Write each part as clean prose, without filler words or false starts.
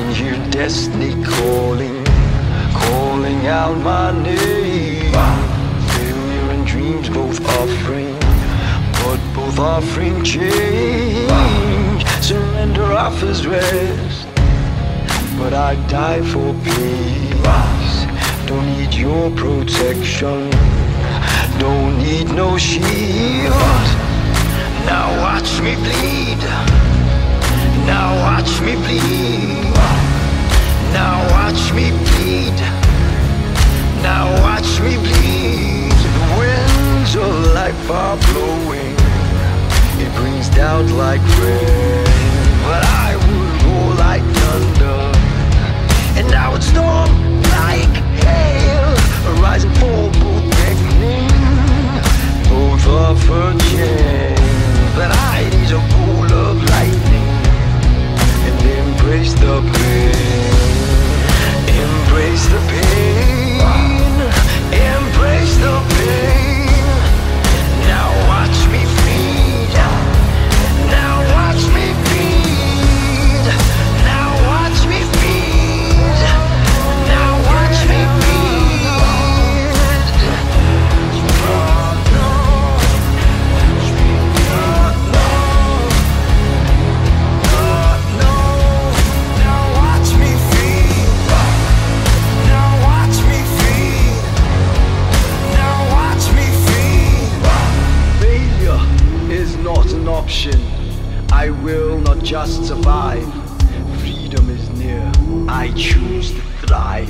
can hear destiny calling, calling out my name. Failure and dreams both offering, but both offering change. Surrender offers rest, but I die for peace. Don't need your protection, don't need no shield. Now watch me bleed, now watch me bleed, now watch me bleed, now watch me bleed. The winds of life are blowing, it brings doubt like rain. But I would roar like thunder, and I would storm like hail. Arise and fall, both beckoning, both offer change. But I need a bolt of lightning, and embrace the pain, embrace the pain, embrace the pain. Now watch me bleed, now watch me bleed, now watch me bleed, now watch me option. I will not just survive. Freedom is near. I choose to thrive.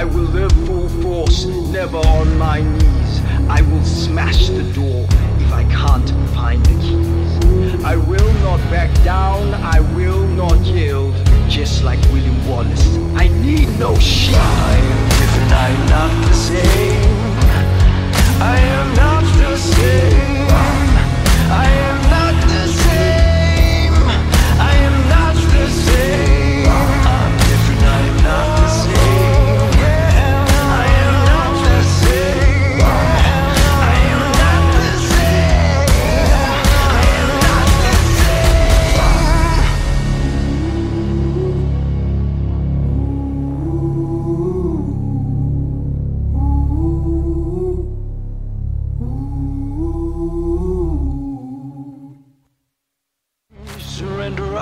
I will live full force, never on my knees. I will smash the door if I can't find the keys. I will not back down. I will not yield. Just like William Wallace, I need no shield. I am different. I am not the same. I am not the same. I am not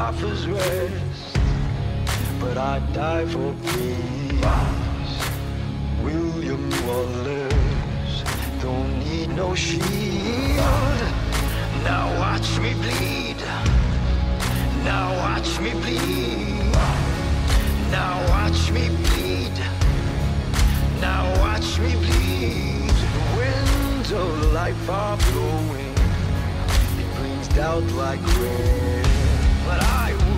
offers rest, but I die for peace. William Wallace, don't need no shield. Now watch me bleed, now watch me bleed, now watch me bleed, now watch me bleed. The winds of life are blowing, it brings doubt like rain. But I